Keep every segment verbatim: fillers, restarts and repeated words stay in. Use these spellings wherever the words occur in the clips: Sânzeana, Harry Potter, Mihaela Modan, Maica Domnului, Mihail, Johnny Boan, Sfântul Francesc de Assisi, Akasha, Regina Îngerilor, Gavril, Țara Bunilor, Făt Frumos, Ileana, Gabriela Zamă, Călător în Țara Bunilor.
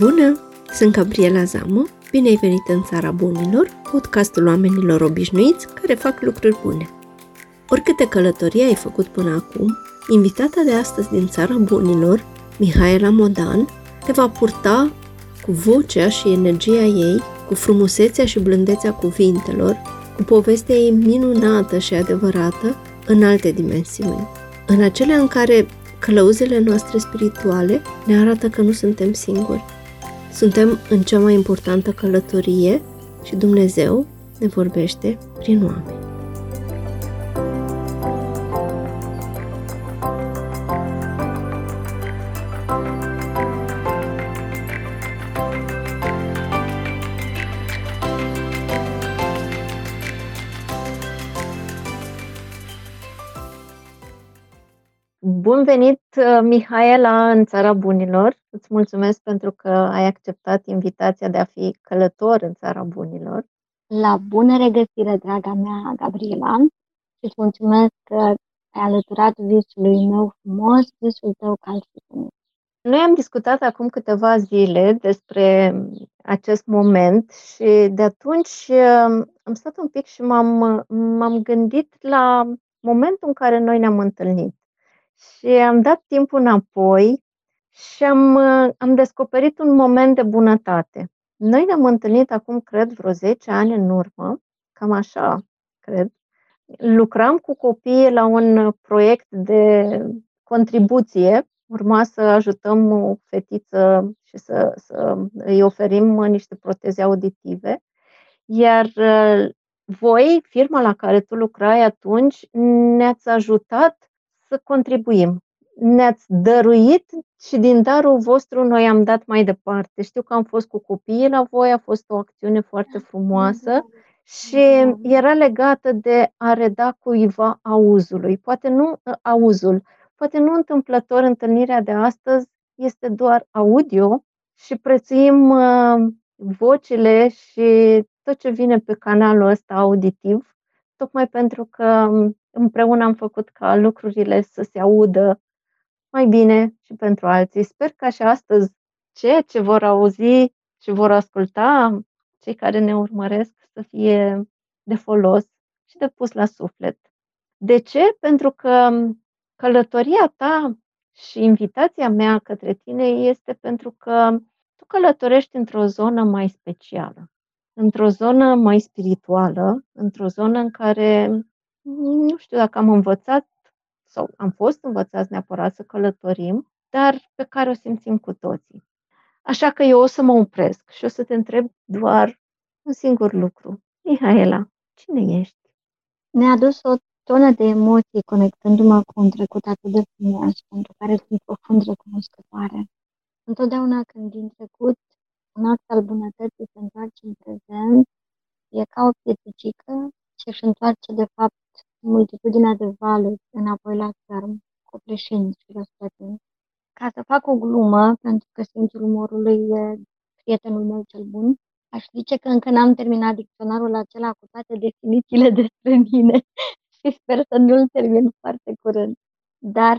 Bună! Sunt Gabriela Zamă, bine ai venit în Țara Bunilor, podcastul oamenilor obișnuiți care fac lucruri bune. Oricâte călătorii ai făcut până acum, invitata de astăzi din Țara Bunilor, Mihaela Modan, te va purta cu vocea și energia ei, cu frumusețea și blândețea cuvintelor, cu povestea ei minunată și adevărată în alte dimensiuni. În acelea în care călăuzele noastre spirituale ne arată că nu suntem singuri. Suntem în cea mai importantă călătorie și Dumnezeu ne vorbește prin oameni. Bun venit, Mihaela, în Țara Bunilor. Îți mulțumesc pentru că ai acceptat invitația de a fi călător în Țara Bunilor. La bună regăsire, draga mea, Gabriela, și îți mulțumesc că ai alăturat visului meu frumos, visul tău calcific. Noi am discutat acum câteva zile despre acest moment și de atunci am stat un pic și m-am, m-am gândit la momentul în care noi ne-am întâlnit. Și am dat timpul înapoi și am, am descoperit un moment de bunătate. Noi ne-am întâlnit acum, cred, vreo zece ani în urmă, cam așa, cred. Lucram cu copiii la un proiect de contribuție. Urma să ajutăm o fetiță și să, să îi oferim niște proteze auditive. Iar voi, firma la care tu lucrai atunci, ne-ați ajutat să contribuim. Ne-ați dăruit și din darul vostru noi am dat mai departe. Știu că am fost cu copiii la voi, a fost o acțiune foarte frumoasă și era legată de a reda cuiva auzului. Poate nu auzul, poate nu întâmplător întâlnirea de astăzi este doar audio și prețuim uh, vocile și tot ce vine pe canalul ăsta auditiv, tocmai pentru că împreună am făcut ca lucrurile să se audă mai bine și pentru alții. Sper că și astăzi ceea ce vor auzi și vor asculta cei care ne urmăresc să fie de folos și de pus la suflet. De ce? Pentru că călătoria ta și invitația mea către tine este pentru că tu călătorești într-o zonă mai specială, într-o zonă mai spirituală, într-o zonă în care nu știu dacă am învățat sau am fost învățați neapărat să călătorim, dar pe care o simțim cu toții. Așa că eu o să mă opresc și o să te întreb doar un singur lucru. Mihaela, cine ești? Mi-a adus o tonă de emoții conectându-mă cu un trecut atât de frumos, pentru care sunt profund recunoscătoare. Întotdeauna când din trecut un act al bunătății se întoarce în prezent, e ca o pietricică și își întoarce de fapt multitudinea de vale înapoi la țărm, copleșind și răsplătind. Ca să fac o glumă, pentru că simțul umorului e prietenul meu cel bun, aș zice că încă n-am terminat dicționarul acela cu toate definițiile despre mine și sper să nu-l termin foarte curând. Dar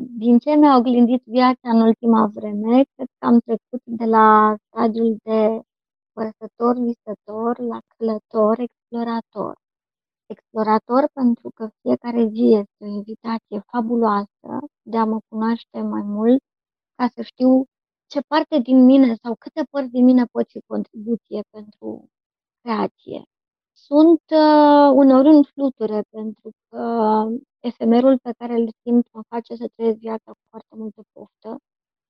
din ce mi-a oglindit viața în ultima vreme, cred că am trecut de la stadiul de părăsător, visător, la călător, explorator. Explorator pentru că fiecare zi este o invitație fabuloasă de a mă cunoaște mai mult, ca să știu ce parte din mine sau câte părți din mine pot fi contribuție pentru creație. Sunt uh, uneori în fluture pentru că efemerul pe care îl simt mă face să trăiesc viața cu foarte multă poftă,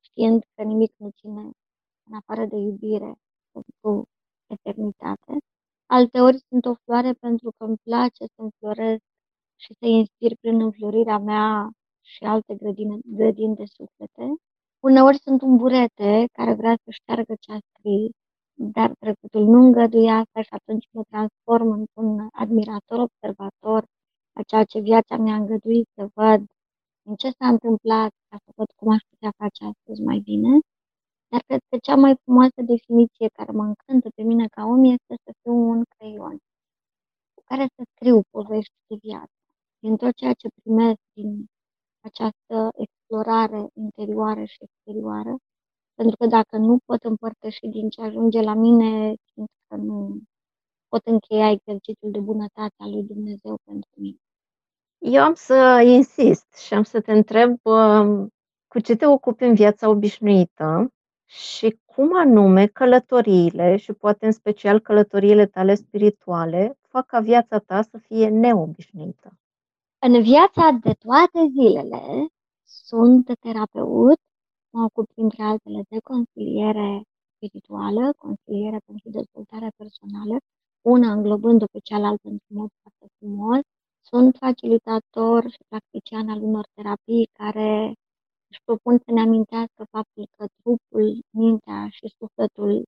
știind că nimic nu ține în afară de iubire pentru eternitate. Alteori sunt o floare pentru că îmi place să înfloresc și să inspir prin înflorirea mea și alte grădine, grădini de suflete. Uneori sunt un burete care vrea să șteargă ce a scris, dar trecutul nu îngăduie asta și atunci mă transform într-un admirator observator a ceea ce viața mi-a îngăduit să văd, în ce s-a întâmplat, ca să văd cum aș putea face astăzi mai bine. Dar cred că cea mai frumoasă definiție care mă încântă pe mine ca om este să fiu un creion cu care să scriu povești de viață. Din tot ceea ce primesc din această explorare interioară și exterioară, Pentru că dacă nu pot împărtăși din ce ajunge la mine, simt că nu pot încheia exercițiul de bunătate a lui Dumnezeu pentru mine. Eu am să insist și am să te întreb cu ce te ocupi în viața obișnuită și cum anume călătoriile și poate în special călătoriile tale spirituale fac ca viața ta să fie neobișnuită. În viața de toate zilele sunt terapeut, mă ocup printre altele de consiliere spirituală, consiliere pentru dezvoltare personală, una înglobându-o pe cealaltă într-un mod foarte frumos. Sunt facilitator și practician al unor terapii care își propun să ne amintească faptul că trupul, mintea și sufletul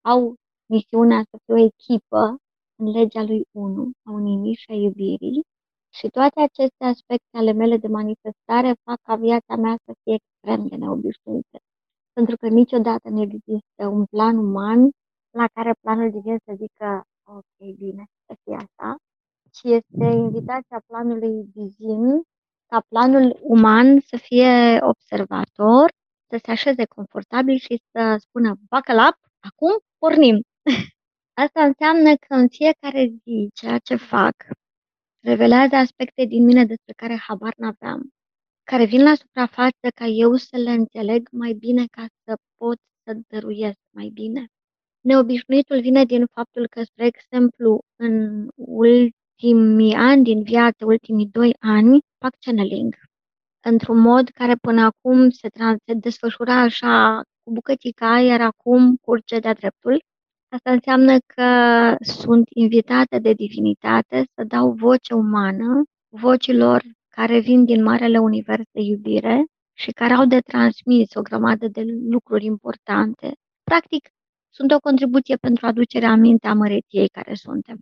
au misiunea să fie o echipă în legea lui unu, a unimii și a iubirii. Și toate aceste aspecte ale mele de manifestare fac ca viața mea să fie extrem de neobișnuită. Pentru că niciodată nu există un plan uman la care planul divin să zică ok, bine, să fie asta. Și este invitația planului divin ca planul uman să fie observator, să se așeze confortabil și să spună buckle up, acum pornim. Asta înseamnă că în fiecare zi ceea ce fac revelează aspecte din mine despre care habar n-aveam, care vin la suprafață ca eu să le înțeleg mai bine ca să pot să dăruiesc mai bine. Neobișnuitul vine din faptul că, spre exemplu, în ultimii ani din viață, ultimii doi ani, fac channeling într-un mod care până acum se, trans- se desfășura așa cu bucățica, iar acum curge de-a dreptul. Asta înseamnă că sunt invitată de divinitate să dau voce umană vocilor care vin din marele univers de iubire și care au de transmis o grămadă de lucruri importante. Practic, sunt o contribuție pentru aducerea aminte a măreției care suntem.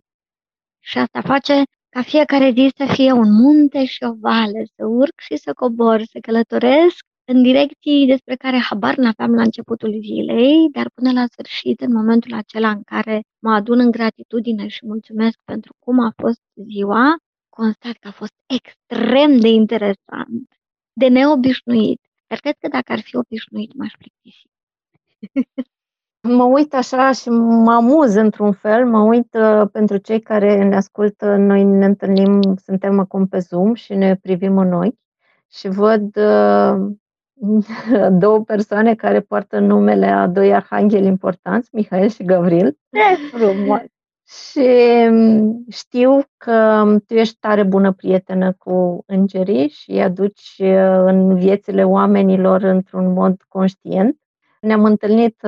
Și asta face ca fiecare zi să fie un munte și o vale, să urc și să cobor, să călătoresc în direcții despre care habar n-aveam la începutul zilei, dar până la sfârșit, în momentul acela în care mă adun în gratitudine și mulțumesc pentru cum a fost ziua, constat că a fost extrem de interesant, de neobișnuit. Dar cred că dacă ar fi obișnuit, m-aș plictisi. Mă uit așa și mă amuz într-un fel, mă uit uh, pentru cei care ne ascultă, noi ne întâlnim, suntem acum pe Zoom și ne privim în ochi și văd uh, două persoane care poartă numele a doi arhangheli importanți, Mihail și Gavril. E frumos! Și știu că tu ești tare bună prietenă cu îngerii și îi aduci în viețile oamenilor într-un mod conștient. Ne-am întâlnit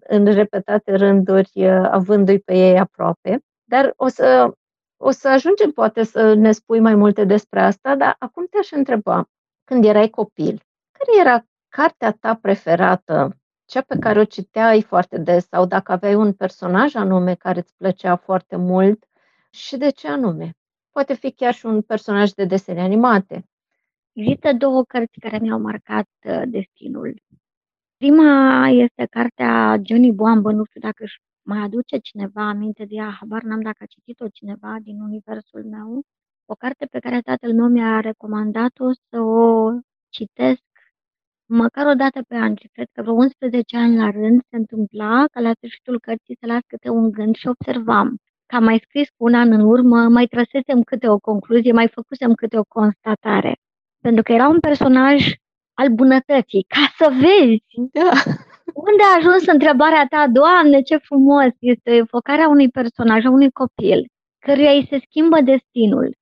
în repetate rânduri, avându-i pe ei aproape, dar o să, o să ajungem poate să ne spui mai multe despre asta, dar acum te-aș întreba, când erai copil, care era cartea ta preferată, cea pe care o citeai foarte des sau dacă aveai un personaj anume care îți plăcea foarte mult și de ce anume? Poate fi chiar și un personaj de desene animate. Există două cărți care mi-au marcat destinul. Prima este cartea Johnny Boan, nu știu dacă își mai aduce cineva aminte de ea, habar n-am dacă a citit-o cineva din universul meu. O carte pe care tatăl meu mi-a recomandat-o să o citesc măcar o dată pe an. Cred că vreo unsprezece ani la rând se întâmpla ca la sfârșitul cărții să las câte un gând și observam. Că am mai scris cu un an în urmă, mai trăsesem câte o concluzie, mai făcusem câte o constatare. Pentru că era un personaj al bunătății, ca să vezi da. Unde a ajuns întrebarea ta, Doamne, ce frumos este evocarea unui personaj, a unui copil, căruia îi se schimbă destinul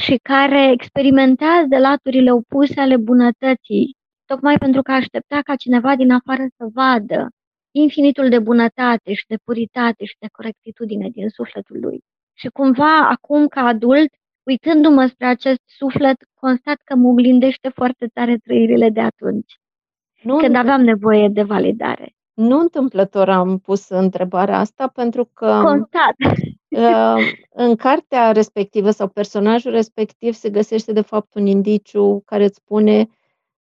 și care experimentează laturile opuse ale bunătății, tocmai pentru că aștepta ca cineva din afară să vadă infinitul de bunătate și de puritate și de corectitudine din sufletul lui. Și cumva, acum, ca adult, uitându-mă spre acest suflet, constat că mă oglindește foarte tare trăirile de atunci, nu când aveam nevoie de validare. Nu întâmplător am pus întrebarea asta, pentru că constat. În cartea respectivă sau personajul respectiv se găsește de fapt un indiciu care îți spune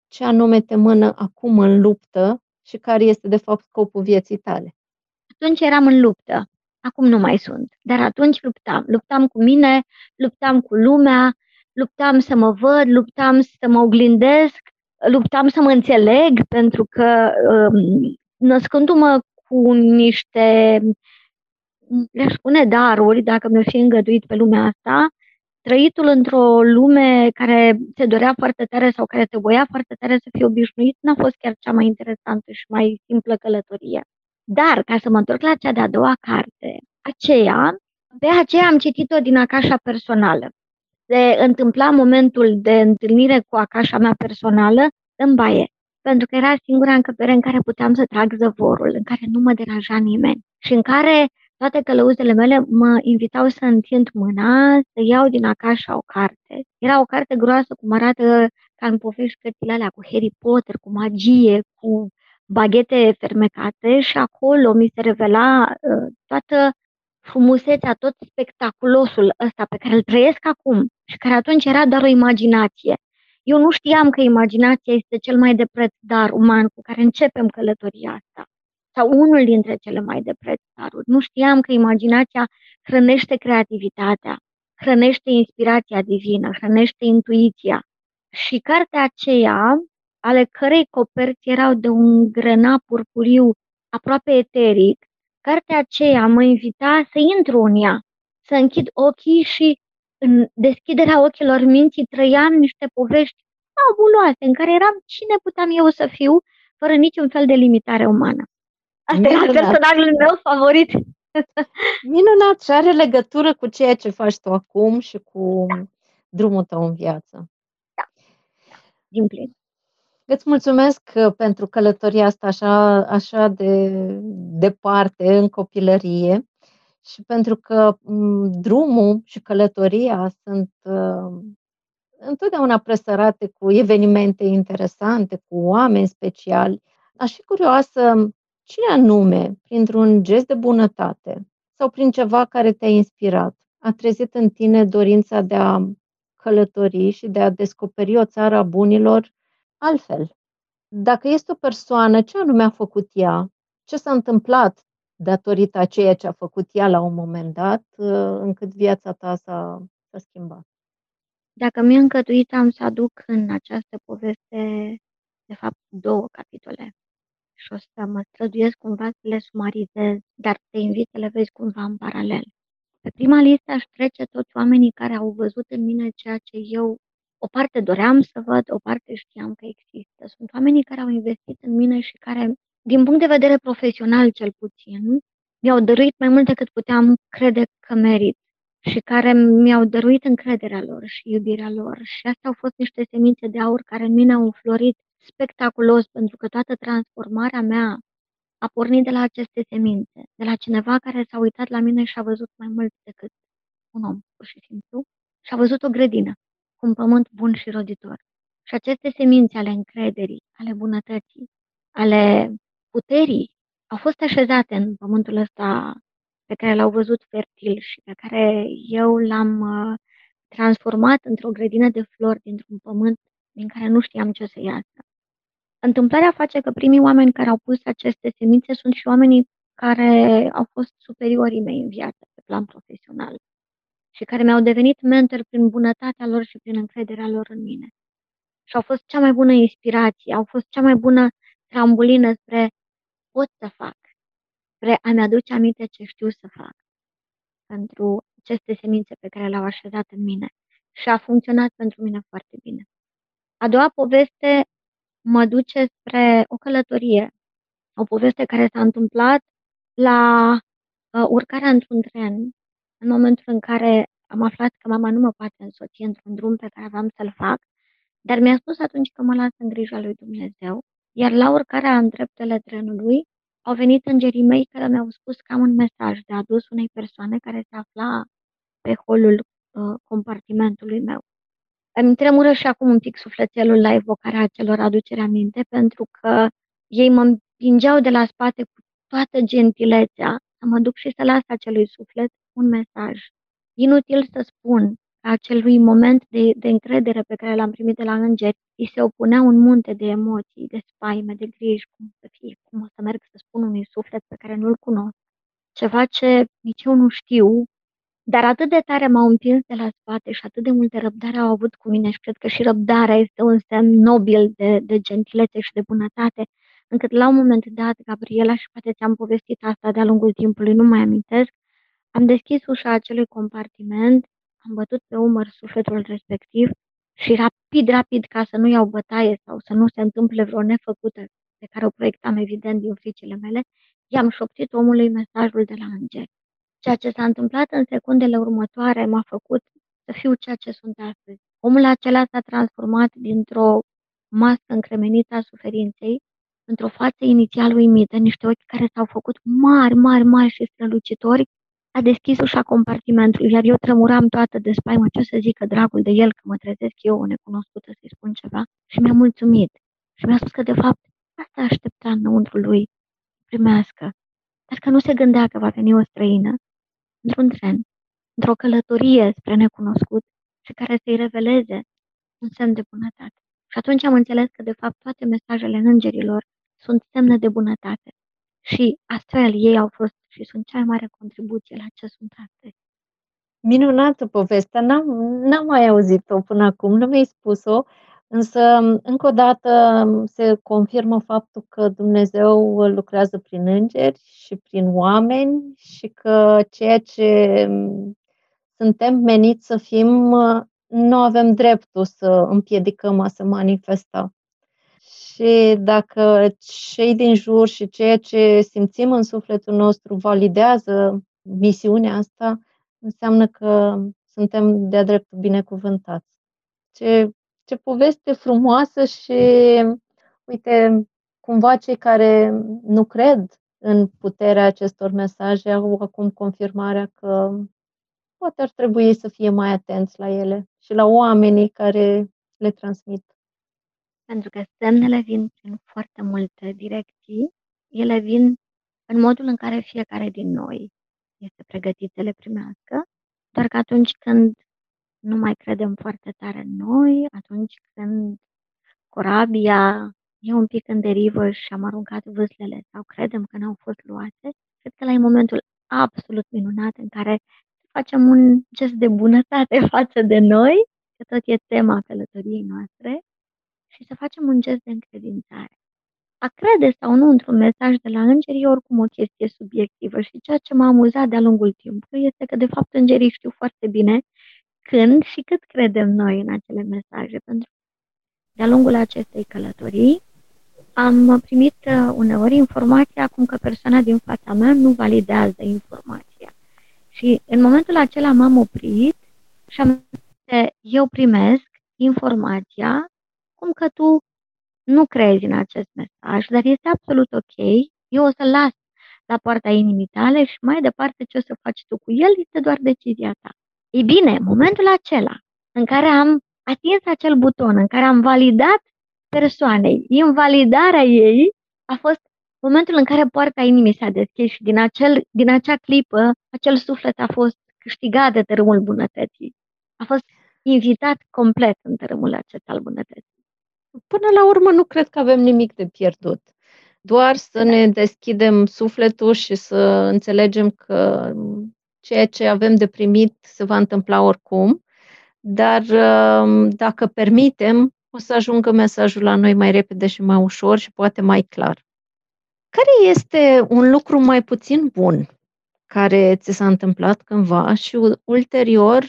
ce anume te mână acum în luptă și care este de fapt scopul vieții tale. Atunci eram în luptă. Acum nu mai sunt, dar atunci luptam. Luptam cu mine, luptam cu lumea, luptam să mă văd, luptam să mă oglindesc, luptam să mă înțeleg, pentru că um, născându-mă cu niște, le-aș spune daruri, dacă mi-o fi îngăduit pe lumea asta, trăitul într-o lume care se dorea foarte tare sau care trebuia foarte tare să fie obișnuit, n-a fost chiar cea mai interesantă și mai simplă călătorie. Dar, ca să mă întorc la cea de-a doua carte, aceea, pe aceea am citit-o din Akasha personală. Se întâmpla momentul de întâlnire cu Akasha mea personală în baie, pentru că era singura încăpere în care puteam să trag zăvorul, în care nu mă deranja nimeni și în care toate călăuzele mele mă invitau să întind mâna, să iau din Akasha o carte. Era o carte groasă, cum arată ca în povești cărțile alea, cu Harry Potter, cu magie, cu baghete fermecate, și acolo mi se revela uh, toată frumusețea, tot spectaculosul ăsta pe care îl trăiesc acum și care atunci era doar o imaginație. Eu nu știam că imaginația este cel mai de preț dar uman cu care începem călătoria asta, sau unul dintre cele mai de preț daruri. Nu știam că imaginația hrănește creativitatea, hrănește inspirația divină, hrănește intuiția. Și cartea aceea, ale cărei coperți erau de un grena purpuriu aproape eteric, cartea aceea mă invita să intru în ea, să închid ochii și în deschiderea ochilor minții trăiam niște povești fabuloase în care eram cine puteam eu să fiu, fără niciun fel de limitare umană. Asta era personajul meu favorit. Minunat, și are legătură cu ceea ce faci tu acum și cu da. drumul tău în viață. Da, da. Din plin. Îți mulțumesc pentru călătoria asta așa, așa de departe, în copilărie, și pentru că drumul și călătoria sunt uh, întotdeauna presărate cu evenimente interesante, cu oameni speciali. Aș fi curioasă, cine anume, printr-un gest de bunătate sau prin ceva care te-a inspirat, a trezit în tine dorința de a călători și de a descoperi o țară a bunilor altfel? Dacă este o persoană, ce anume a făcut ea? Ce s-a întâmplat datorită a ceea ce a făcut ea la un moment dat, încât viața ta s-a, s-a schimbat? Dacă mi-a încătuit, am să aduc în această poveste, de fapt, două capitole. Și o să mă străduiesc cumva să le sumarizez, dar te invit să le vezi cumva în paralel. Pe prima listă aș trece toți oamenii care au văzut în mine ceea ce eu o parte doream să văd, o parte știam că există. Sunt oamenii care au investit în mine și care, din punct de vedere profesional cel puțin, mi-au dăruit mai mult decât puteam crede că merit și care mi-au dăruit încrederea lor și iubirea lor. Și astea au fost niște semințe de aur care în mine au înflorit spectaculos, pentru că toată transformarea mea a pornit de la aceste semințe, de la cineva care s-a uitat la mine și a văzut mai mult decât un om, pur și simplu, și a văzut o grădină cu un pământ bun și roditor. Și aceste semințe ale încrederii, ale bunătății, ale puterii, au fost așezate în pământul ăsta pe care l-au văzut fertil și pe care eu l-am transformat într-o grădină de flori, dintr-un pământ din care nu știam ce să iasă. Întâmplarea face că primii oameni care au pus aceste semințe sunt și oamenii care au fost superiorii mei în viață, pe plan profesional, și care mi-au devenit mentori prin bunătatea lor și prin încrederea lor în mine. Și au fost cea mai bună inspirație, au fost cea mai bună trambulină spre pot să fac, spre a-mi aduce aminte ce știu să fac, pentru aceste semințe pe care le-au așezat în mine. Și a funcționat pentru mine foarte bine. A doua poveste mă duce spre o călătorie, o poveste care s-a întâmplat la uh, urcarea într-un tren, în momentul în care am aflat că mama nu mă poate însoți într-un drum pe care aveam să-l fac, dar mi-a spus atunci că mă las în grija lui Dumnezeu, iar la urcarea în treptele trenului au venit îngerii mei care mi-au spus că am un mesaj de adus unei persoane care se afla pe holul uh, compartimentului meu. Îmi tremură și acum un pic sufletelul la evocarea acelor aduceri aminte, pentru că ei mă împingeau de la spate cu toată gentilețea să mă duc și să las acelui suflet un mesaj. Inutil să spun că acelui moment de, de încredere pe care l-am primit de la îngeri îi se opunea un munte de emoții, de spaime, de griji, cum să fie, cum o să merg să spun unui suflet pe care nu-l cunosc, ceva ce nici eu nu știu, Dar atât de tare m-au împins de la spate și atât de multă răbdare au avut cu mine și cred că și răbdarea este un semn nobil de, de gentilețe și de bunătate, încât la un moment dat, Gabriela, și poate ți-am povestit asta de-a lungul timpului, nu mai amintesc, am deschis ușa acelui compartiment, am bătut pe umăr sufletul respectiv și rapid, rapid, ca să nu iau bătaie sau să nu se întâmple vreo nefăcută pe care o proiectam evident din fricile mele, i-am șoptit omului mesajul de la înger. Ceea ce s-a întâmplat în secundele următoare m-a făcut să fiu ceea ce sunt astăzi. Omul acela s-a transformat dintr-o mască încremenită a suferinței, într-o față inițial uimită, niște ochi care s-au făcut mari, mari, mari și strălucitori, a deschis ușa compartimentului, iar eu tremuram toată de spaimă, ce o să zică dragul de el, că mă trezesc eu, o necunoscută, să-i spun ceva, și mi-a mulțumit. Și mi-a spus că, de fapt, asta aștepta înăuntru lui, primească, dar că nu se gândea că va veni o străină, într-un tren, într-o călătorie spre necunoscut și care să-i reveleze un semn de bunătate. Și atunci am înțeles că, de fapt, toate mesajele îngerilor sunt semne de bunătate și astfel ei au fost și sunt cea mai mare contribuție la ce sunt astăzi. Minunată poveste, n-am, n-am mai auzit-o până acum, nu mi-ai spus-o, însă încă o dată se confirmă faptul că Dumnezeu lucrează prin îngeri și prin oameni și că ceea ce suntem meniți să fim, nu avem dreptul să împiedicăm a se manifesta. Și dacă cei din jur și ceea ce simțim în sufletul nostru validează misiunea asta, înseamnă că suntem de-a dreptul binecuvântați. Ce, ce poveste frumoasă și, uite, cumva cei care nu cred în puterea acestor mesaje au acum confirmarea că poate ar trebui să fie mai atenți la ele și la oamenii care le transmit. Pentru că semnele vin prin foarte multe direcții, ele vin în modul în care fiecare din noi este pregătit să le primească, doar că atunci când nu mai credem foarte tare în noi, atunci când corabia e un pic în derivă și am aruncat vâslele sau credem că n-au fost luate, cred că la e momentul absolut minunat în care facem un gest de bunătate față de noi, că tot e tema călătoriei noastre, și să facem un gest de încredințare. A crede sau nu într-un mesaj de la îngeri e oricum o chestie subiectivă și ceea ce m-a amuzat de-a lungul timpului este că, de fapt, îngerii știu foarte bine când și cât credem noi în acele mesaje. Pentru că de-a lungul acestei călătorii am primit uneori informația acum că persoana din fața mea nu validează informația. Și în momentul acela m-am oprit și am zis că eu primesc informația cum că tu nu crezi în acest mesaj, dar este absolut ok, eu o să-l las la poarta inimii tale și mai departe ce o să faci tu cu el este doar decizia ta. Ei bine, momentul acela în care am atins acel buton, în care am validat persoanei, invalidarea ei, a fost momentul în care poarta inimii s-a deschis și din, acel, din acea clipă, acel suflet a fost câștigat de tărâmul bunătății. A fost invitat complet în tărâmul acesta al bunătății. Până la urmă nu cred că avem nimic de pierdut, doar să ne deschidem sufletul și să înțelegem că ceea ce avem de primit se va întâmpla oricum, dar dacă permitem, o să ajungă mesajul la noi mai repede și mai ușor și poate mai clar. Care este un lucru mai puțin bun care ți s-a întâmplat cândva și ulterior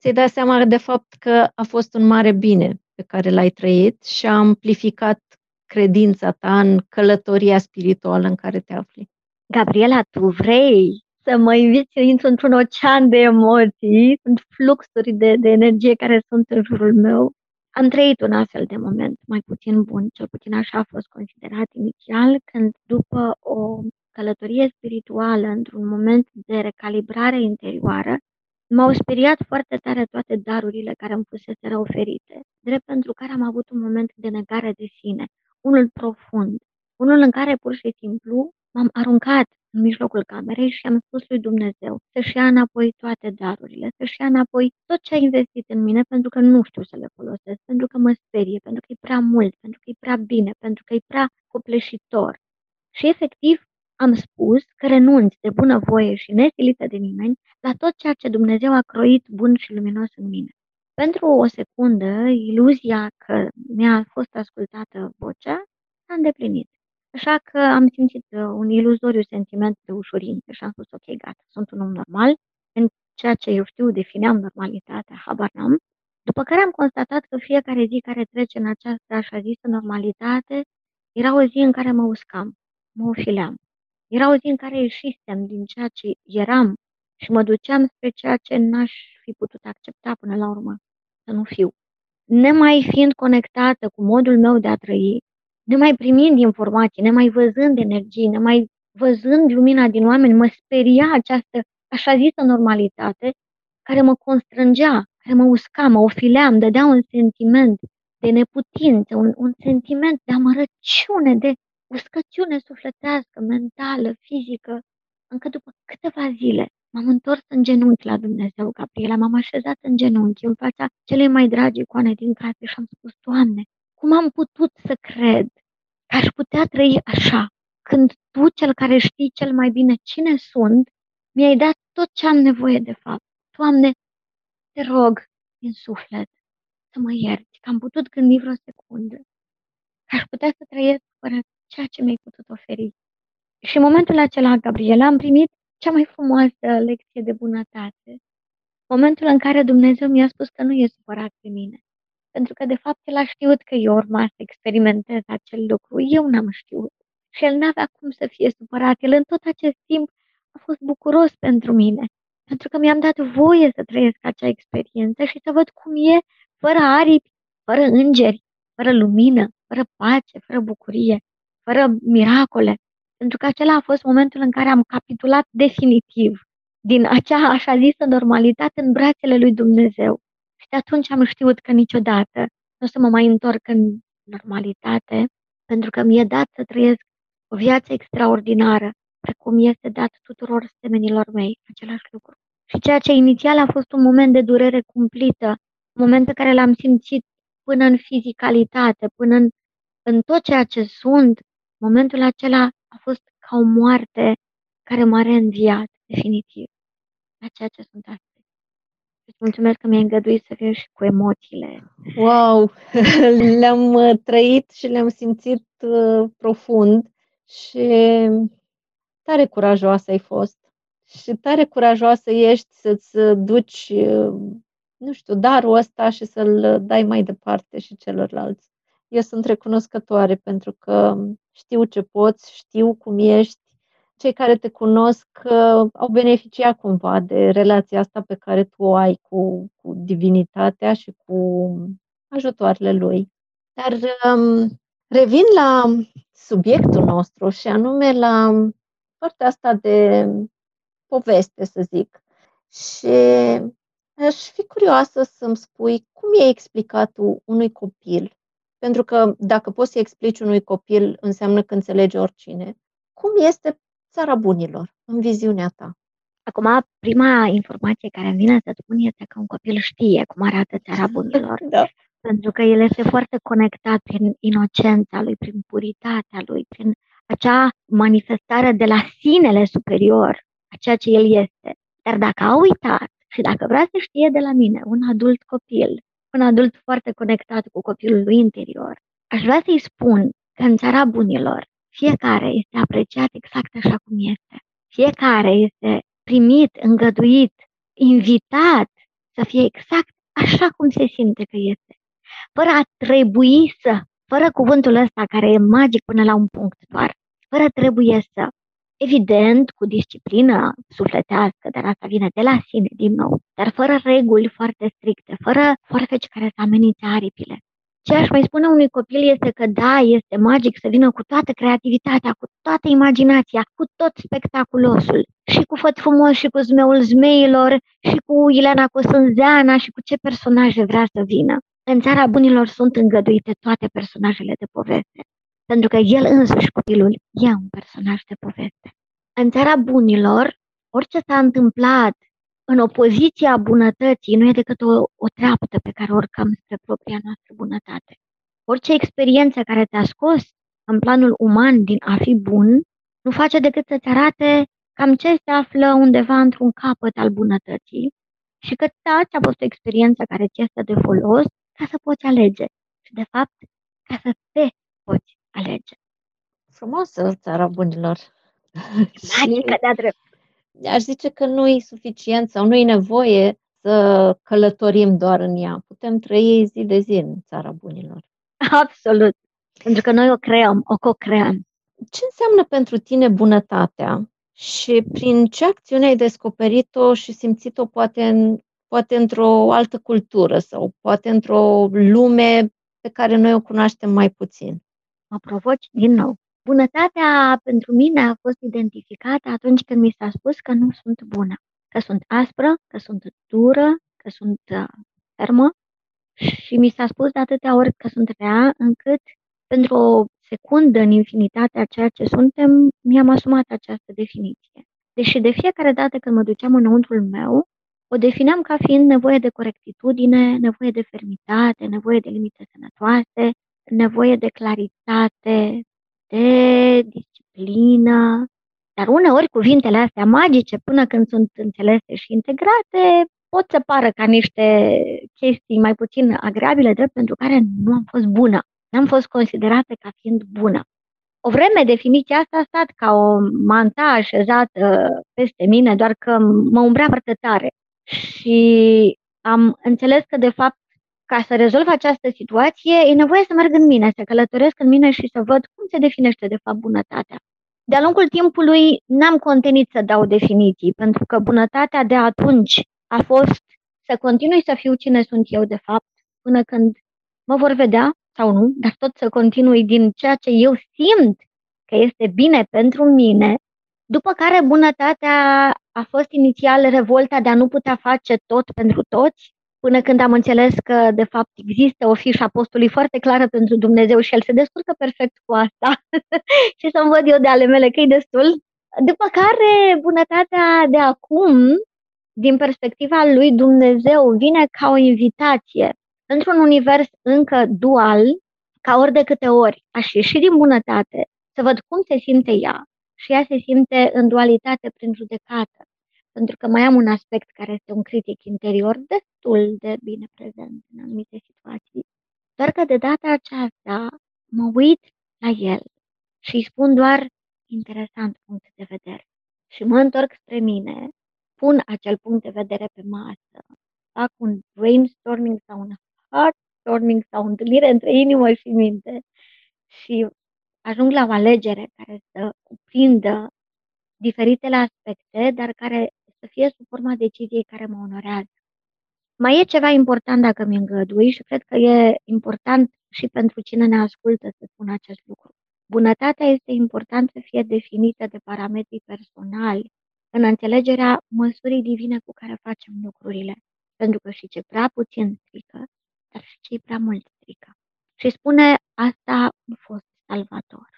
ți-ai dat seama de fapt că a fost un mare bine pe care l-ai trăit și a amplificat credința ta în călătoria spirituală în care te afli? Gabriela, tu vrei să mă inviți să intru într-un ocean de emoții, sunt fluxuri de, de energie care sunt în jurul meu. Am trăit un astfel de moment mai puțin bun, cel puțin așa a fost considerat inițial, când după o călătorie spirituală, într-un moment de recalibrare interioară, m-au speriat foarte tare toate darurile care îmi fuseseră oferite, drept pentru care am avut un moment de negare de sine, unul profund, unul în care pur și simplu m-am aruncat în mijlocul camerei și am spus lui Dumnezeu să-și ia înapoi toate darurile, să-și ia înapoi tot ce a investit în mine, pentru că nu știu să le folosesc, pentru că mă sperie, pentru că e prea mult, pentru că e prea bine, pentru că e prea copleșitor. Și efectiv Am spus că renunți de bunăvoie și nesilită de nimeni la tot ceea ce Dumnezeu a croit bun și luminos în mine. Pentru o secundă, iluzia că mi-a fost ascultată vocea s-a îndeplinit. Așa că am simțit un iluzoriu sentiment de ușurință și am spus, ok, gata, sunt un om normal, în ceea ce eu știu defineam normalitatea, habar n-am. După care am constatat că fiecare zi care trece în această așa zisă normalitate era o zi în care mă uscam, mă ofileam. Era o zi în care ieșisem din ceea ce eram și mă duceam spre ceea ce n-aș fi putut accepta până la urmă, să nu fiu. Nemai fiind conectată cu modul meu de a trăi, nemai primind informații, nemai văzând energii, nemai văzând lumina din oameni, mă speria această așa zisă normalitate care mă constrângea, care mă usca, mă ofileam, dădea un sentiment de neputință, un, un sentiment de amărăciune, de uscăciune sufletească, mentală, fizică. Încă după câteva zile m-am întors în genunchi la Dumnezeu, Gabriela, m-am așezat în genunchi în fața celei mai dragi icoane din casă și am spus, Doamne, cum am putut să cred că aș putea trăi așa, când Tu, Cel care știi cel mai bine cine sunt, mi-ai dat tot ce am nevoie de fapt. Doamne, te rog din suflet să mă ierți, că am putut gândi vreo secundă, că aș putea să trăiesc fără ceea ce mi-ai putut oferi. Și în momentul acela, Gabriela, am primit cea mai frumoasă lecție de bunătate. Momentul în care Dumnezeu mi-a spus că nu e supărat pe mine. Pentru că, de fapt, El a știut că eu urma să experimentez acel lucru. Eu n-am știut. Și El n-avea cum să fie supărat. El în tot acest timp a fost bucuros pentru mine. Pentru că mi-am dat voie să trăiesc acea experiență și să văd cum e fără aripi, fără îngeri, fără lumină, fără pace, fără bucurie, fără miracole. Pentru că acela a fost momentul în care am capitulat definitiv din acea așa zisă normalitate în brațele lui Dumnezeu. Și de atunci am știut că niciodată nu o să mă mai întorc în normalitate, pentru că mi-e dat să trăiesc o viață extraordinară, precum este dat tuturor semenilor mei, același lucru. Și ceea ce inițial a fost un moment de durere cumplită, un moment pe care l-am simțit până în fizicalitate, până în, în tot ceea ce sunt, momentul acela a fost ca o moarte care m-a reînviat definitiv la ceea ce sunt astăzi. Îți mulțumesc că mi-ai îngăduit să fiu și cu emoțiile. Wow! Le-am trăit și le-am simțit profund și tare curajoasă ai fost. Și tare curajoasă ești să-ți duci, nu știu, darul ăsta și să-l dai mai departe și celorlalți. Eu sunt recunoscătoare pentru că știu ce poți, știu cum ești. Cei care te cunosc au beneficiat cumva de relația asta pe care tu o ai cu, cu divinitatea și cu ajutoarele lui. Dar um, revin la subiectul nostru și anume la partea asta de poveste, să zic. Și aș fi curioasă să-mi spui cum i-ai explicat tu unui copil. Pentru că dacă poți să explici unui copil, înseamnă că înțelege oricine. Cum este Țara Bunilor în viziunea ta? Acum, prima informație care îmi vine să spun este că un copil știe cum arată Țara Bunilor. Da. Pentru că el este foarte conectat prin inocența lui, prin puritatea lui, prin acea manifestare de la sinele superior a ceea ce el este. Dar dacă a uitat și dacă vrea să știe de la mine, un adult copil, un adult foarte conectat cu copilul lui interior, aș vrea să-i spun că în Țara Bunilor fiecare este apreciat exact așa cum este. Fiecare este primit, îngăduit, invitat să fie exact așa cum se simte că este. Fără a trebui să, fără cuvântul ăsta care e magic până la un punct doar, fără trebuie să, evident, cu disciplină sufletească, dar asta vine de la sine, din nou, dar fără reguli foarte stricte, fără forfeci care să amenințe aripile. Ce aș mai spune unui copil este că da, este magic să vină cu toată creativitatea, cu toată imaginația, cu tot spectaculosul, și cu Făt Frumos, și cu Zmeul Zmeilor, și cu Ileana, cu Sânzeana, și cu ce personaje vrea să vină. În Țara Bunilor sunt îngăduite toate personajele de poveste. Pentru că el însuși, copilul, e un personaj de poveste. În Țara Bunilor, orice s-a întâmplat în opoziția bunătății nu e decât o, o treaptă pe care o urcăm spre propria noastră bunătate. Orice experiență care te-a scos în planul uman din a fi bun nu face decât să-ți arate cam ce se află undeva într-un capăt al bunătății și că ta ți-a fost o experiență care ți este de folos ca să poți alege și, de fapt, ca să te poți alege. Frumoasă Țara Bunilor! Magică de-a drept! Aș zice că nu e suficient sau nu e nevoie să călătorim doar în ea. Putem trăi zi de zi în Țara Bunilor. Absolut! Pentru că noi o creăm, o co-creăm. Ce înseamnă pentru tine bunătatea? Și prin ce acțiune ai descoperit-o și simțit-o poate, în, poate într-o altă cultură sau poate într-o lume pe care noi o cunoaștem mai puțin? Mă provoci din nou. Bunătatea pentru mine a fost identificată atunci când mi s-a spus că nu sunt bună, că sunt aspră, că sunt dură, că sunt fermă și mi s-a spus de atâtea ori că sunt rea, încât pentru o secundă în infinitatea ceea ce suntem, mi-am asumat această definiție. Deși de fiecare dată când mă duceam înăuntrul meu, o defineam ca fiind nevoie de corectitudine, nevoie de fermitate, nevoie de limite sănătoase, nevoie de claritate, de disciplină, dar uneori cuvintele astea magice, până când sunt înțelese și integrate, pot să pară ca niște chestii mai puțin agreabile, drept pentru care nu am fost bună. N-am fost considerată ca fiind bună. O vreme definiția asta a stat ca o manta așezată peste mine, doar că mă umbrea foarte tare. Și am înțeles că, de fapt, ca să rezolv această situație, e nevoie să merg în mine, să călătoresc în mine și să văd cum se definește, de fapt, bunătatea. De-a lungul timpului n-am contenit să dau definiții, pentru că bunătatea de atunci a fost să continui să fiu cine sunt eu, de fapt, până când mă vor vedea sau nu, dar tot să continui din ceea ce eu simt că este bine pentru mine, după care bunătatea a fost inițial revolta de a nu putea face tot pentru toți, până când am înțeles că, de fapt, există o fișă a postului foarte clară pentru Dumnezeu și El se descurcă perfect cu asta și să-mi văd eu de ale mele că e destul. După care, bunătatea de acum, din perspectiva lui Dumnezeu, vine ca o invitație. Într-un univers încă dual, ca ori de câte ori aș ieși din bunătate, să văd cum se simte ea și ea se simte în dualitate prin judecată, pentru că mai am un aspect care este un critic interior destul de bine prezent în anumite situații, doar că de data aceasta mă uit la el și îi spun doar interesant punct de vedere și mă întorc spre mine, pun acel punct de vedere pe masă, fac un brainstorming sau un heartstorming sau o întâlnire între inimă și minte și ajung la o alegere care să cuprindă diferitele aspecte, dar care să fie sub forma deciziei care mă onorează. Mai e ceva important dacă mi îngădui și cred că e important și pentru cine ne ascultă să spun acest lucru. Bunătatea este important să fie definită de parametrii personali în înțelegerea măsurii divine cu care facem lucrurile. Pentru că și ce prea puțin strică, dar și ce prea mult strică. Și spune, asta a fost salvator.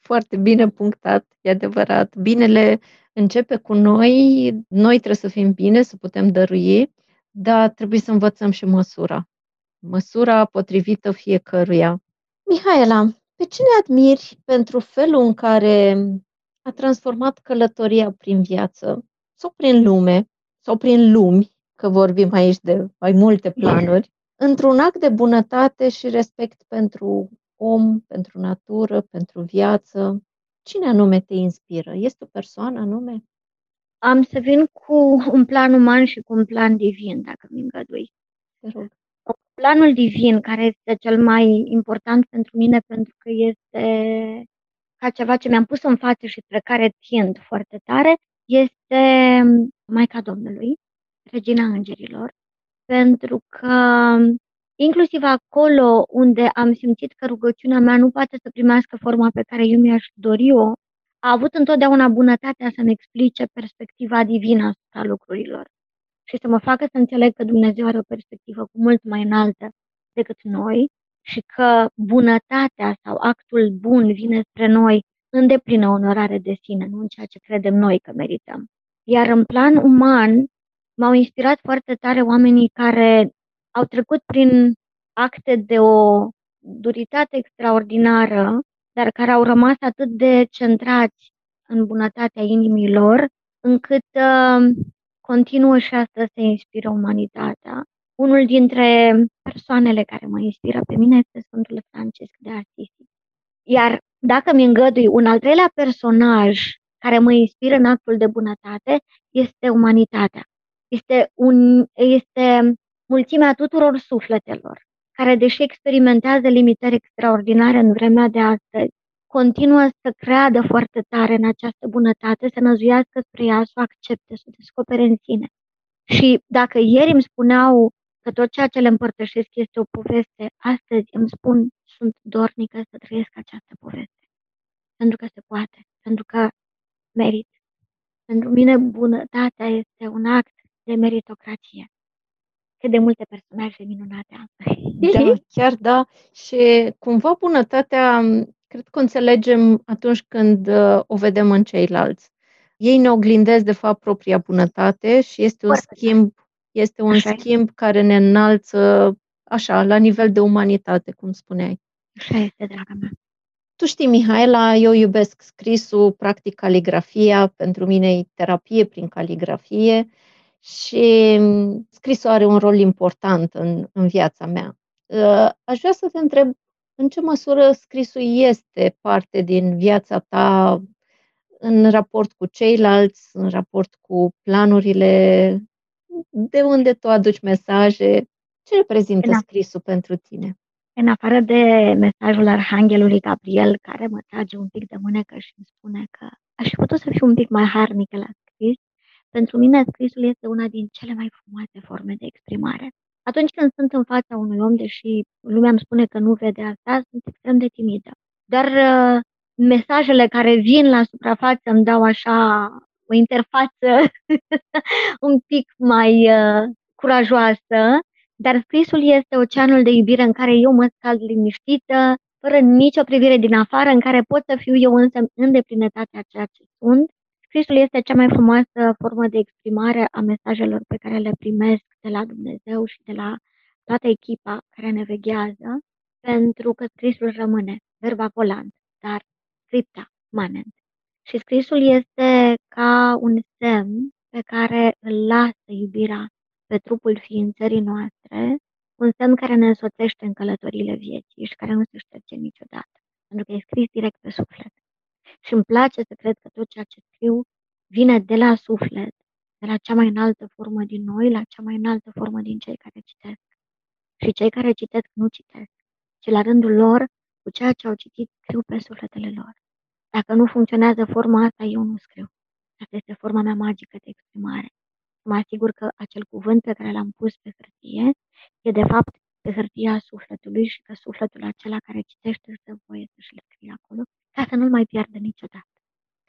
Foarte bine punctat, e adevărat. Binele începe cu noi, noi trebuie să fim bine, să putem dărui, dar trebuie să învățăm și măsura. Măsura potrivită fiecăruia. Mihaela, pe cine admiri pentru felul în care a transformat călătoria prin viață sau prin lume sau prin lumi, că vorbim aici de mai multe planuri, într-un act de bunătate și respect pentru om, pentru natură, pentru viață? Cine anume te inspiră? Este o persoană anume? Am să vin cu un plan uman și cu un plan divin, dacă mi îngădui. Te rog. Planul divin, care este cel mai important pentru mine, pentru că este ca ceva ce mi-am pus în față și spre care tind foarte tare, este Maica Domnului, Regina Îngerilor, pentru că inclusiv acolo unde am simțit că rugăciunea mea nu poate să primească forma pe care eu mi-aș dori-o, a avut întotdeauna bunătatea să-mi explice perspectiva divină a lucrurilor și să mă facă să înțeleg că Dumnezeu are o perspectivă cu mult mai înaltă decât noi și că bunătatea sau actul bun vine spre noi în deplină onorare de sine, nu în ceea ce credem noi că merităm. Iar în plan uman, m-au inspirat foarte tare oamenii care au trecut prin acte de o duritate extraordinară, dar care au rămas atât de centrați în bunătatea inimii lor, încât uh, continuă și astăzi să inspiră umanitatea. Unul dintre persoanele care mă inspiră pe mine este Sfântul Francesc de Assisi. Iar dacă mi-ngădui un al treilea personaj care mă inspiră în actul de bunătate, este umanitatea. Este, un, este mulțimea tuturor sufletelor, care, deși experimentează limitări extraordinare în vremea de astăzi, continuă să creadă foarte tare în această bunătate, să năzuiască spre ea, să o accepte, să o descopere în sine. Și dacă ieri îmi spuneau că tot ceea ce le împărtășesc este o poveste, astăzi îmi spun, sunt dornică să trăiesc această poveste. Pentru că se poate, pentru că merit. Pentru mine bunătatea este un act de meritocrație. Cât de multe personaje minunate am. Da, chiar da. Și cumva bunătatea, cred că înțelegem atunci când o vedem în ceilalți. Ei ne oglindesc, de fapt, propria bunătate și este un schimb, este un schimb care ne înalță, așa, la nivel de umanitate, cum spuneai. Așa este, draga mea. Tu știi, Mihaela, eu iubesc scrisul, practic caligrafia, pentru mine e terapie prin caligrafie și scrisul are un rol important în, în viața mea. Aș vrea să te întreb în ce măsură scrisul este parte din viața ta în raport cu ceilalți, în raport cu planurile, de unde tu aduci mesaje, ce reprezintă da. scrisul pentru tine? În afară de mesajul Arhanghelului Gabriel, care mă trage un pic de mânecă și îmi spune că aș fi putut să fiu un pic mai harnică la scris, pentru mine scrisul este una din cele mai frumoase forme de exprimare. Atunci când sunt în fața unui om, deși lumea îmi spune că nu vede asta, sunt extrem de timidă. Dar uh, mesajele care vin la suprafață îmi dau așa o interfață un pic mai uh, curajoasă. Dar scrisul este oceanul de iubire în care eu mă scald liniștită, fără nicio privire din afară, în care pot să fiu eu însă în deplinătatea ceea ce sunt. Scrisul este cea mai frumoasă formă de exprimare a mesajelor pe care le primesc de la Dumnezeu și de la toată echipa care ne veghează, pentru că scrisul rămâne verba volant, dar scripta manent. Și scrisul este ca un semn pe care îl lasă iubirea pe trupul ființării noastre, un semn care ne însoțește în călătoriile vieții și care nu se șterge niciodată, pentru că e scris direct pe suflet. Și îmi place să cred că tot ceea ce scriu vine de la suflet, de la cea mai înaltă formă din noi, la cea mai înaltă formă din cei care citesc. Și cei care citesc nu citesc, ci la rândul lor, cu ceea ce au citit, scriu pe sufletele lor. Dacă nu funcționează forma asta, eu nu scriu. Asta este forma mea magică de exprimare. Mă asigur că acel cuvânt pe care l-am pus pe hârtie e de fapt pe hârtia sufletului și că sufletul acela care citește își dă voie să-și-l scrie acolo, ca să nu-l mai piardă niciodată.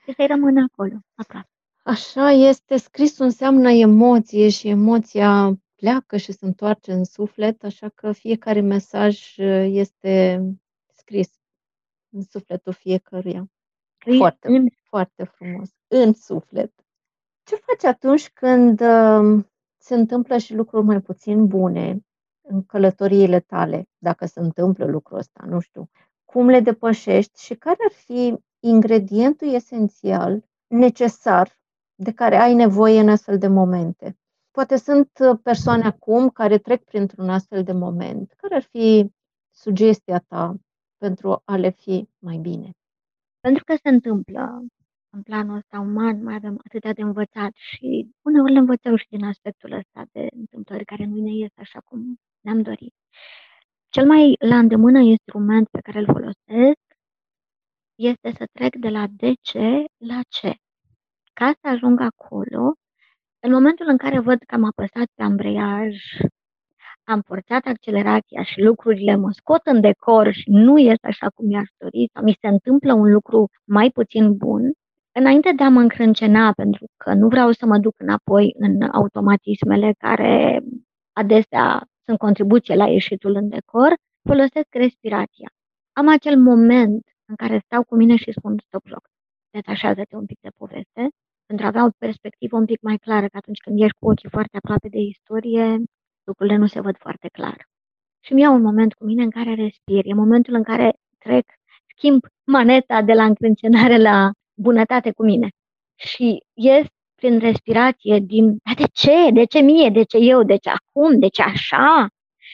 Și să-i rămână acolo, aproape. Așa este, scrisul înseamnă emoție și emoția pleacă și se întoarce în suflet, așa că fiecare mesaj este scris în sufletul fiecăruia. Foarte, în... foarte frumos, în suflet. Ce faci atunci când uh, se întâmplă și lucruri mai puțin bune în călătoriile tale, dacă se întâmplă lucrul ăsta, nu știu, cum le depășești și care ar fi ingredientul esențial, necesar, de care ai nevoie în astfel de momente? Poate sunt persoane acum care trec printr-un astfel de moment. Care ar fi sugestia ta pentru a le fi mai bine? Pentru că se întâmplă. În planul ăsta uman mai avem atâtea de învățat și uneori le învățăm și din aspectul ăsta de întâmplări care nu ne ies așa cum ne-am dorit. Cel mai la îndemână instrument pe care îl folosesc este să trec de la de ce la ce. Ca să ajung acolo, în momentul în care văd că am apăsat pe ambreiaj, am forțat accelerația și lucrurile mă scot în decor și nu ies așa cum mi-aș dori sau mi se întâmplă un lucru mai puțin bun, înainte de a mă încrâncena, pentru că nu vreau să mă duc înapoi în automatismele care adesea sunt contribuție la ieșitul în decor, folosesc respirația. Am acel moment în care stau cu mine și spun stop loc, detașează-te un pic de poveste, pentru a avea o perspectivă un pic mai clară, că atunci când ești cu ochii foarte aproape de istorie, lucrurile nu se văd foarte clar. Și îmi iau un moment cu mine în care respir, e momentul în care trec, schimb maneta de la încrâncenare la bunătate cu mine. Și ies prin respirație din, dar de ce? De ce mie? De ce eu? De ce acum? De ce așa?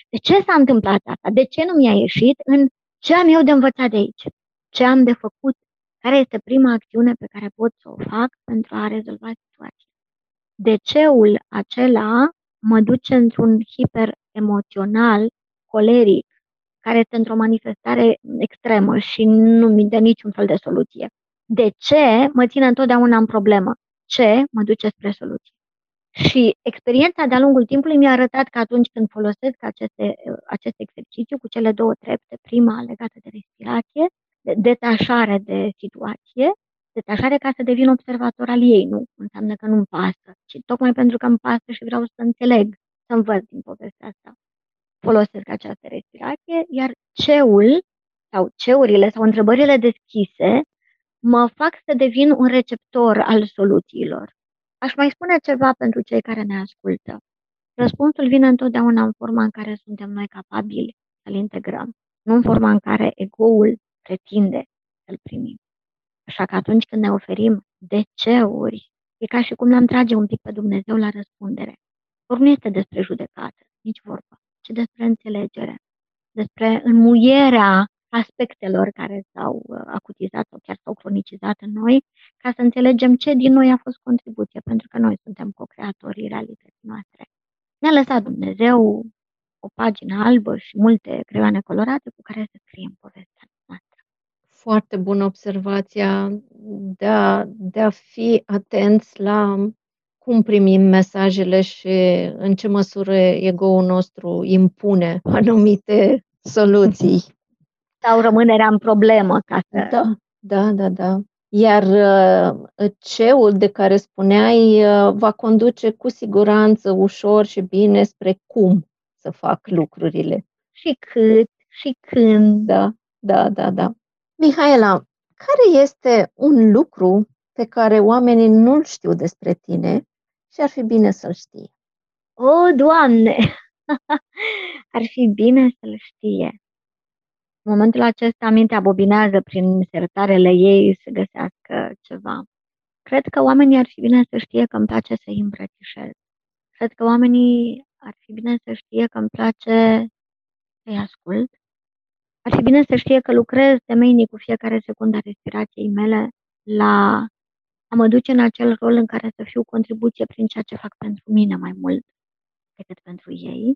De ce s-a întâmplat asta? De ce nu mi-a ieșit? În ce am eu de învățat de aici? Ce am de făcut? Care este prima acțiune pe care pot să o fac pentru a rezolva situația? De ceul acela mă duce într-un hiperemoțional, coleric, care este într-o manifestare extremă și nu mi dă niciun fel de soluție. De ce mă ține întotdeauna în problemă? Ce mă duce spre soluție? Și experiența de-a lungul timpului mi-a arătat că atunci când folosesc aceste, acest exercițiu cu cele două trepte, prima legată de respirație, de detașare de situație, detașare ca să devin observator al ei, nu înseamnă că nu-mi pasă, ci tocmai pentru că îmi pasă și vreau să înțeleg, să învăț din povestea asta. Folosesc această respirație, iar ceul sau ceurile sau întrebările deschise mă fac să devin un receptor al soluțiilor. Aș mai spune ceva pentru cei care ne ascultă. Răspunsul vine întotdeauna în forma în care suntem noi capabili să-l integrăm, nu în forma în care ego-ul pretinde să-l primim. Așa că atunci când ne oferim de ce-uri, e ca și cum l-am trage un pic pe Dumnezeu la răspundere. Ori nu este despre judecată, nici vorba, ci despre înțelegere, despre înmuierea aspectelor care s-au acutizat sau chiar s-au cronicizat în noi, ca să înțelegem ce din noi a fost contribuție, pentru că noi suntem co-creatorii realității noastre. Ne-a lăsat Dumnezeu o pagină albă și multe creioane colorate cu care să scriem povestea noastră. Foarte bună observația de a, de a fi atenți la cum primim mesajele și în ce măsură ego-ul nostru impune anumite soluții. Sau rămânerea în problemă. Ca să... Da, da, da, da. Iar ceul de care spuneai va conduce cu siguranță ușor și bine spre cum să fac lucrurile. Și cât, și când. Da, da, da, da. Mihaela, care este un lucru pe care oamenii nu-l știu despre tine și ar fi bine să-l știe? O, Doamne! Ar fi bine să-l știe. În momentul acesta, mintea bobinează prin sertarele ei să găsească ceva. Cred că oamenii ar fi bine să știe că îmi place să îi îmbrățișez. Cred că oamenii ar fi bine să știe că îmi place să-i ascult. Ar fi bine să știe că lucrez temeinic cu fiecare secundă a respirației mele la a mă duce în acel rol în care să fiu contribuție prin ceea ce fac pentru mine mai mult decât pentru ei,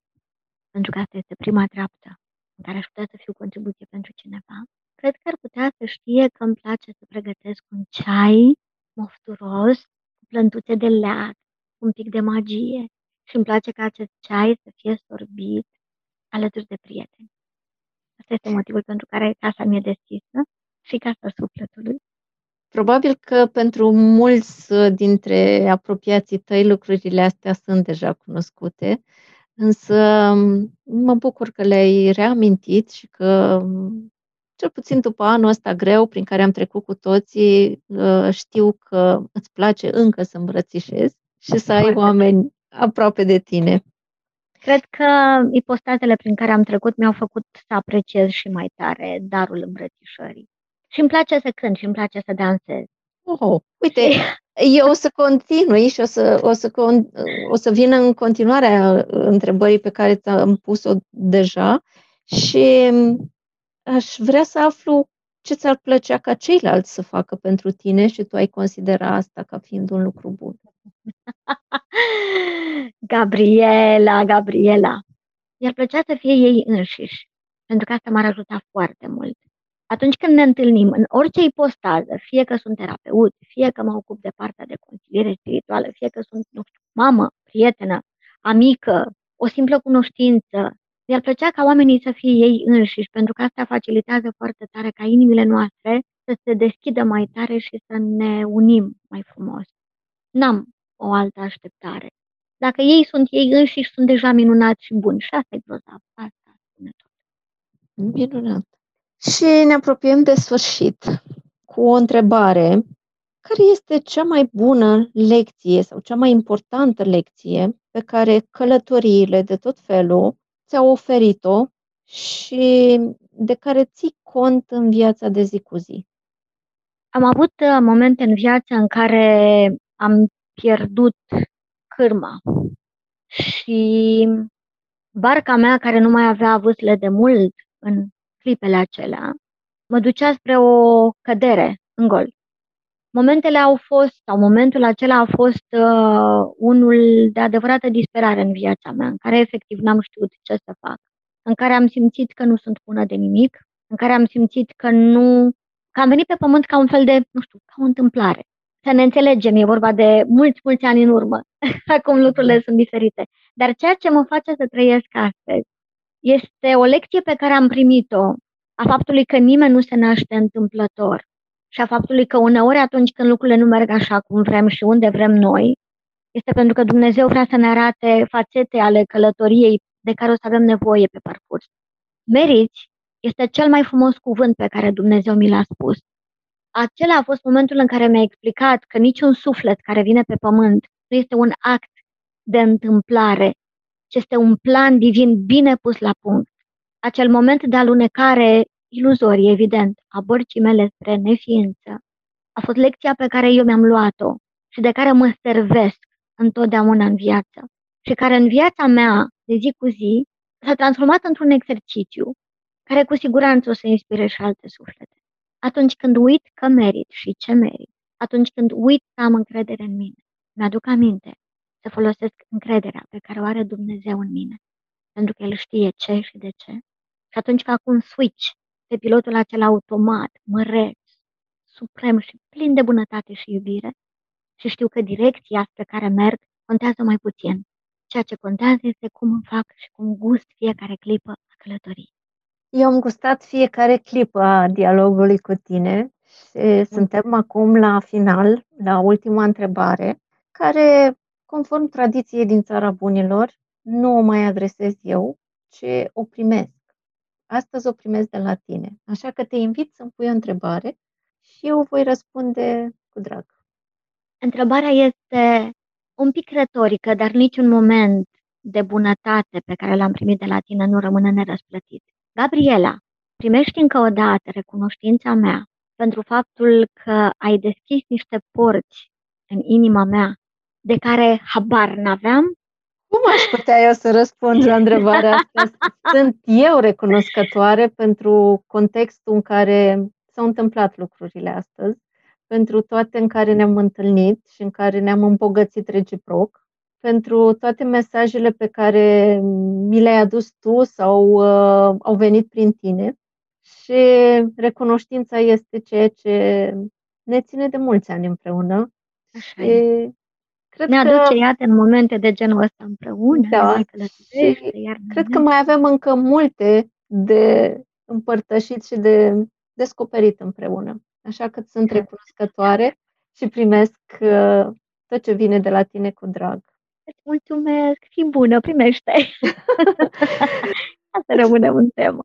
pentru că asta este prima treaptă în care aș putea să fiu contribuție pentru cineva. Cred că ar putea să știe că îmi place să pregătesc un ceai mofturos, cu plântuțe de leac, cu un pic de magie și îmi place ca acest ceai să fie sorbit alături de prieteni. Asta este motivul pentru care casa mi-e deschisă și casa sufletului. Probabil că pentru mulți dintre apropiații tăi lucrurile astea sunt deja cunoscute, însă mă bucur că le-ai reamintit și că, cel puțin după anul ăsta greu prin care am trecut cu toții, știu că îți place încă să îmbrățișezi și să ai oameni aproape de tine. Cred că ipostazele prin care am trecut mi-au făcut să apreciez și mai tare darul îmbrățișării. Și îmi place să cânt și îmi place să dansez. Oh, uite, și... eu o să continui și o să, o să, con- o să vin în continuarea întrebării pe care ți-am pus-o deja și aș vrea să aflu ce ți-ar plăcea ca ceilalți să facă pentru tine și tu ai considera asta ca fiind un lucru bun. Gabriela, Gabriela, i-ar plăcea să fie ei înșiși, pentru că asta m-ar ajuta foarte mult. Atunci când ne întâlnim în orice ipostază, fie că sunt terapeut, fie că mă ocup de partea de consiliere spirituală, fie că sunt, nu știu, mamă, prietenă, amică, o simplă cunoștință, mi-ar plăcea ca oamenii să fie ei înșiși, pentru că asta facilitează foarte tare ca inimile noastre să se deschidă mai tare și să ne unim mai frumos. N-am o altă așteptare. Dacă ei sunt ei înșiși, sunt deja minunați și buni. Și asta e grozav. Asta spune tot. Minunat. Și ne apropiem de sfârșit cu o întrebare. Care este cea mai bună lecție sau cea mai importantă lecție pe care călătoriile de tot felul ți-au oferit-o și de care ții cont în viața de zi cu zi? Am avut momente în viață în care am pierdut cârma și barca mea, care nu mai avea vâsle de mult în clipele acelea, mă ducea spre o cădere în gol. Momentele au fost, sau momentul acela a fost uh, unul de adevărată disperare în viața mea, în care efectiv n-am știut ce să fac, în care am simțit că nu sunt bună de nimic, în care am simțit că nu... că am venit pe pământ ca un fel de, nu știu, ca o întâmplare. Să ne înțelegem, e vorba de mulți, mulți ani în urmă. Acum lucrurile sunt diferite. Dar ceea ce mă face să trăiesc astăzi este o lecție pe care am primit-o, a faptului că nimeni nu se naște întâmplător și a faptului că uneori atunci când lucrurile nu merg așa cum vrem și unde vrem noi, este pentru că Dumnezeu vrea să ne arate fațete ale călătoriei de care o să avem nevoie pe parcurs. Meriți este cel mai frumos cuvânt pe care Dumnezeu mi l-a spus. Acela a fost momentul în care mi-a explicat că niciun suflet care vine pe pământ nu este un act de întâmplare, ci este un plan divin bine pus la punct. Acel moment de alunecare iluzorie, evident, a bărcii mele spre neființă, a fost lecția pe care eu mi-am luat-o și de care mă servesc întotdeauna în viață și care în viața mea de zi cu zi s-a transformat într-un exercițiu care cu siguranță o să inspire și alte suflete. Atunci când uit că merit și ce merit, atunci când uit să am încredere în mine, mi-aduc aminte să folosesc încrederea pe care o are Dumnezeu în mine, pentru că El știe ce și de ce. Și atunci fac un switch pe pilotul acela automat, măreț, suprem și plin de bunătate și iubire și știu că direcția spre care merg contează mai puțin. Ceea ce contează este cum îmi fac și cum gust fiecare clipă a călătoriei. Eu am gustat fiecare clipă a dialogului cu tine și mm. suntem acum la final, la ultima întrebare, care, conform tradiției din Țara Bunilor, nu o mai adresez eu, ci o primesc. Astăzi o primesc de la tine. Așa că te invit să-mi pui o întrebare și eu voi răspunde cu drag. Întrebarea este un pic retorică, dar niciun moment de bunătate pe care l-am primit de la tine nu rămâne nerăsplătit. Gabriela, primești încă o dată recunoștința mea pentru faptul că ai deschis niște porți în inima mea de care habar n-aveam? Cum aș putea eu să răspund la întrebarea asta? Sunt eu recunoscătoare pentru contextul în care s-au întâmplat lucrurile astăzi, pentru toate în care ne-am întâlnit și în care ne-am îmbogățit reciproc, pentru toate mesajele pe care mi le-ai adus tu sau uh, au venit prin tine și recunoștința este ceea ce ne ține de mulți ani împreună. Așa și e. Cred ne aduce, că... iată, în momente de genul ăsta împreună. Da. Iar cred că mai avem încă multe de împărtășit și de descoperit împreună. Așa că sunt recunoscătoare și primesc uh, tot ce vine de la tine cu drag. Îți mulțumesc, fii bună, primește! Asta rămâne în temă.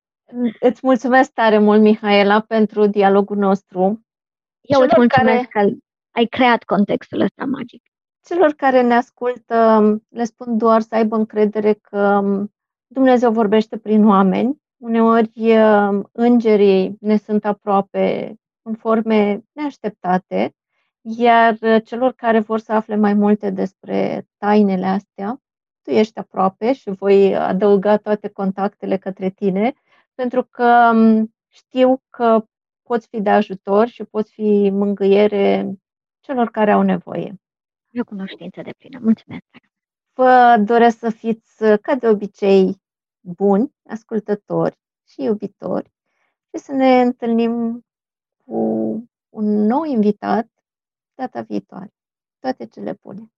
Îți mulțumesc tare mult, Mihaela, pentru dialogul nostru. Eu îți mulțumesc care... că ai creat contextul ăsta magic. Celor care ne ascultă, le spun doar să aibă încredere că Dumnezeu vorbește prin oameni. Uneori îngerii ne sunt aproape în forme neașteptate, iar celor care vor să afle mai multe despre tainele astea, tu ești aproape și voi adăuga toate contactele către tine, pentru că știu că poți fi de ajutor și poți fi mângâiere celor care au nevoie. Recunoștință de plină. Mulțumesc! Vă doresc să fiți, ca de obicei, buni, ascultători și iubitori și să ne întâlnim cu un nou invitat data viitoare. Toate cele bune!